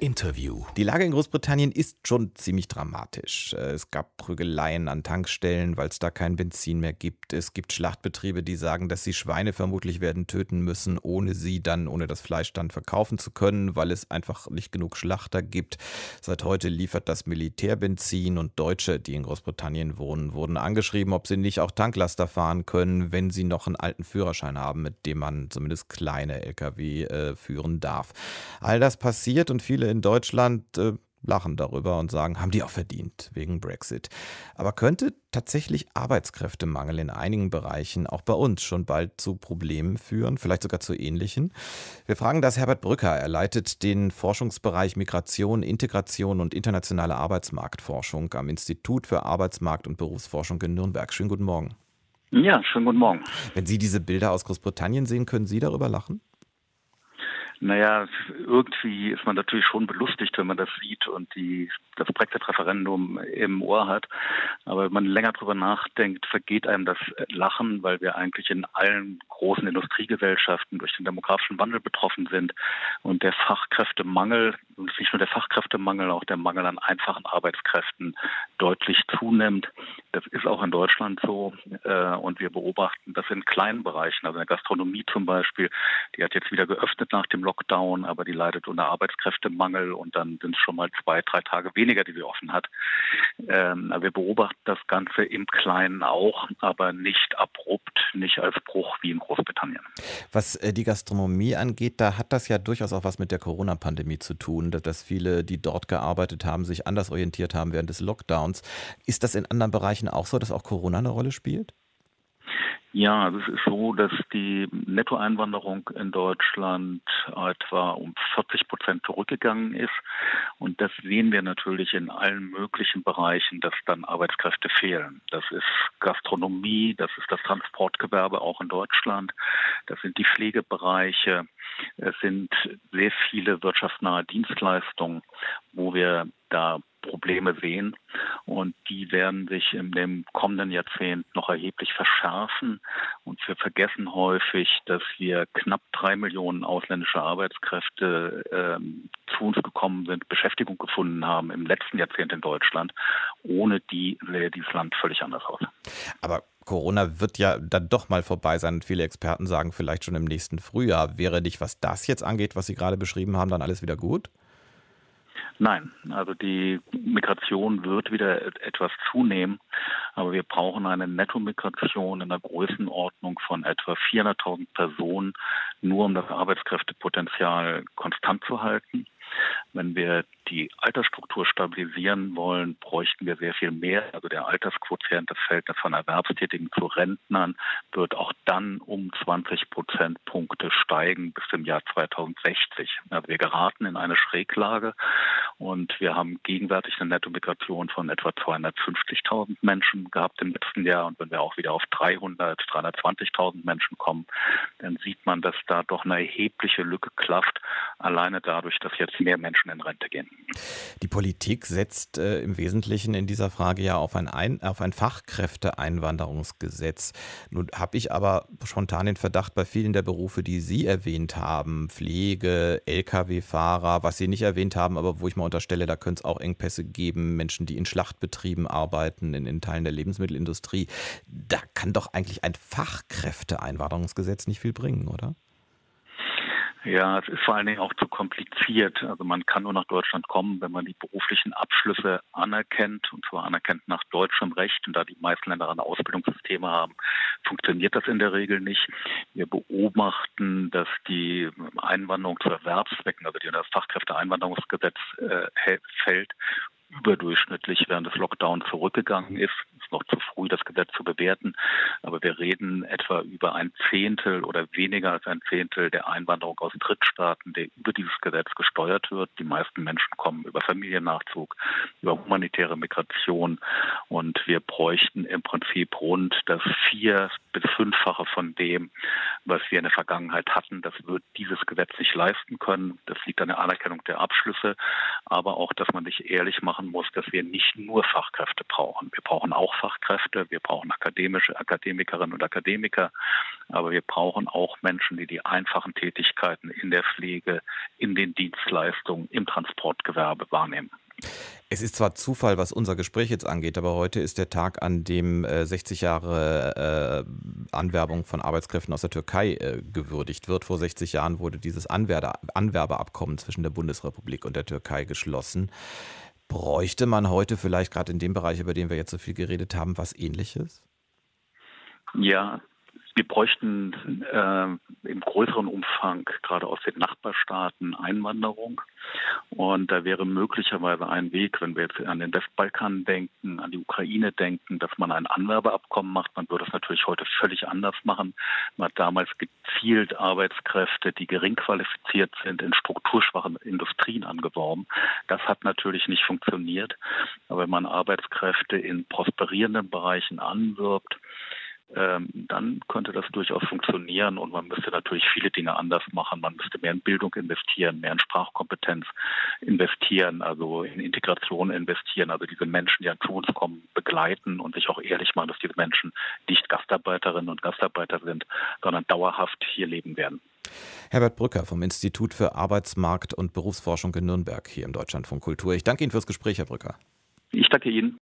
Interview. Die Lage in Großbritannien ist schon ziemlich dramatisch. Es gab Prügeleien an Tankstellen, weil es da kein Benzin mehr gibt. Es gibt Schlachtbetriebe, die sagen, dass sie Schweine vermutlich werden töten müssen, ohne das Fleisch dann verkaufen zu können, weil es einfach nicht genug Schlachter gibt. Seit heute liefert das Militär Benzin und Deutsche, die in Großbritannien wohnen, wurden angeschrieben, ob sie nicht auch Tanklaster fahren können, wenn sie noch einen alten Führerschein haben, mit dem man zumindest kleine LKW führen darf. All das passiert und viele in Deutschland lachen darüber und sagen, haben die auch verdient wegen Brexit. Aber könnte tatsächlich Arbeitskräftemangel in einigen Bereichen auch bei uns schon bald zu Problemen führen, vielleicht sogar zu ähnlichen? Wir fragen das Herbert Brücker. Er leitet den Forschungsbereich Migration, Integration und internationale Arbeitsmarktforschung am Institut für Arbeitsmarkt- und Berufsforschung in Nürnberg. Schönen guten Morgen. Ja, schönen guten Morgen. Wenn Sie diese Bilder aus Großbritannien sehen, können Sie darüber lachen? Naja, irgendwie ist man natürlich schon belustigt, wenn man das sieht und das Brexit-Referendum im Ohr hat. Aber wenn man länger drüber nachdenkt, vergeht einem das Lachen, weil wir eigentlich in allen großen Industriegesellschaften durch den demografischen Wandel betroffen sind. Und der Fachkräftemangel, und nicht nur der Fachkräftemangel, auch der Mangel an einfachen Arbeitskräften deutlich zunimmt. Das ist auch in Deutschland so. Und wir beobachten das in kleinen Bereichen, also in der Gastronomie zum Beispiel. Die hat jetzt wieder geöffnet nach dem Lockdown, aber die leidet unter Arbeitskräftemangel und dann sind es schon mal 2-3 Tage weniger, die sie offen hat. Wir beobachten das Ganze im Kleinen auch, aber nicht abrupt, nicht als Bruch wie in Großbritannien. Was die Gastronomie angeht, da hat das ja durchaus auch was mit der Corona-Pandemie zu tun, dass viele, die dort gearbeitet haben, sich anders orientiert haben während des Lockdowns. Ist das in anderen Bereichen auch so, dass auch Corona eine Rolle spielt? Ja, es ist so, dass die Nettoeinwanderung in Deutschland etwa um 40% zurückgegangen ist. Und das sehen wir natürlich in allen möglichen Bereichen, dass dann Arbeitskräfte fehlen. Das ist Gastronomie, das ist das Transportgewerbe auch in Deutschland, das sind die Pflegebereiche, es sind sehr viele wirtschaftsnahe Dienstleistungen, wo wir da Probleme sehen und die werden sich in dem kommenden Jahrzehnt noch erheblich verschärfen und wir vergessen häufig, dass wir knapp 3 Millionen ausländische Arbeitskräfte zu uns gekommen sind, Beschäftigung gefunden haben im letzten Jahrzehnt in Deutschland. Ohne die sähe dieses Land völlig anders aus. Aber Corona wird ja dann doch mal vorbei sein und viele Experten sagen vielleicht schon im nächsten Frühjahr. Wäre nicht, was das jetzt angeht, was Sie gerade beschrieben haben, dann alles wieder gut? Nein, also die Migration wird wieder etwas zunehmen, aber wir brauchen eine Nettomigration in der Größenordnung von etwa 400.000 Personen, nur um das Arbeitskräftepotenzial konstant zu halten. Wenn wir die Altersstruktur stabilisieren wollen, bräuchten wir sehr viel mehr. Also der Altersquotient, das Verhältnis von Erwerbstätigen zu Rentnern, wird auch dann um 20 Prozentpunkte steigen bis zum Jahr 2060. Also wir geraten in eine Schräglage und wir haben gegenwärtig eine Nettomigration von etwa 250.000 Menschen gehabt im letzten Jahr. Und wenn wir auch wieder auf 300, 320.000 Menschen kommen, dann sieht man, dass da doch eine erhebliche Lücke klafft, alleine dadurch, dass jetzt mehr Menschen in Rente gehen. Die Politik setzt im Wesentlichen in dieser Frage ja auf ein Fachkräfteeinwanderungsgesetz. Nun habe ich aber spontan den Verdacht, bei vielen der Berufe, die Sie erwähnt haben, Pflege, LKW-Fahrer, was Sie nicht erwähnt haben, aber wo ich mal unterstelle, da könnte es auch Engpässe geben, Menschen, die in Schlachtbetrieben arbeiten, in Teilen der Lebensmittelindustrie. Da kann doch eigentlich ein Fachkräfteeinwanderungsgesetz nicht viel bringen, oder? Ja, es ist vor allen Dingen auch zu kompliziert. Also man kann nur nach Deutschland kommen, wenn man die beruflichen Abschlüsse anerkennt, und zwar anerkennt nach deutschem Recht. Und da die meisten Länder ein Ausbildungssystem haben, funktioniert das in der Regel nicht. Wir beobachten, dass die Einwanderung zu Erwerbszwecken, also die unter das Fachkräfteeinwanderungsgesetz fällt, überdurchschnittlich während des Lockdowns zurückgegangen ist. Es ist noch zu früh, das Gesetz zu bewerten, aber wir reden etwa über 1/10 oder weniger als 1/10 der Einwanderung aus Drittstaaten, der über dieses Gesetz gesteuert wird. Die meisten Menschen kommen über Familiennachzug, über humanitäre Migration und wir bräuchten im Prinzip rund das 4- bis 5-fache von dem, was wir in der Vergangenheit hatten. Das wird dieses Gesetz nicht leisten können. Das liegt an der Anerkennung der Abschlüsse, aber auch, dass man sich ehrlich machen muss, dass wir nicht nur Fachkräfte brauchen. Wir brauchen auch Fachkräfte, wir brauchen Akademikerinnen und Akademiker, aber wir brauchen auch Menschen, die die einfachen Tätigkeiten in der Pflege, in den Dienstleistungen, im Transportgewerbe wahrnehmen. Es ist zwar Zufall, was unser Gespräch jetzt angeht, aber heute ist der Tag, an dem 60 Jahre Anwerbung von Arbeitskräften aus der Türkei gewürdigt wird. Vor 60 Jahren wurde dieses Anwerbeabkommen zwischen der Bundesrepublik und der Türkei geschlossen. Bräuchte man heute vielleicht gerade in dem Bereich, über den wir jetzt so viel geredet haben, was Ähnliches? Ja, wir bräuchten im größeren Umfang, gerade aus den Nachbarstaaten, Einwanderung. Und da wäre möglicherweise ein Weg, wenn wir jetzt an den Westbalkan denken, an die Ukraine denken, dass man ein Anwerbeabkommen macht. Man würde es natürlich heute völlig anders machen. Man hat damals gezielt Arbeitskräfte, die gering qualifiziert sind, in strukturschwachen Industrien angeworben. Das hat natürlich nicht funktioniert. Aber wenn man Arbeitskräfte in prosperierenden Bereichen anwirbt, dann könnte das durchaus funktionieren, und man müsste natürlich viele Dinge anders machen. Man müsste mehr in Bildung investieren, mehr in Sprachkompetenz investieren, also in Integration investieren, also diese Menschen, die an zu uns kommen, begleiten und sich auch ehrlich machen, dass diese Menschen nicht Gastarbeiterinnen und Gastarbeiter sind, sondern dauerhaft hier leben werden. Herbert Brücker vom Institut für Arbeitsmarkt- und Berufsforschung in Nürnberg hier im Deutschlandfunk Kultur. Ich danke Ihnen fürs Gespräch, Herr Brücker. Ich danke Ihnen.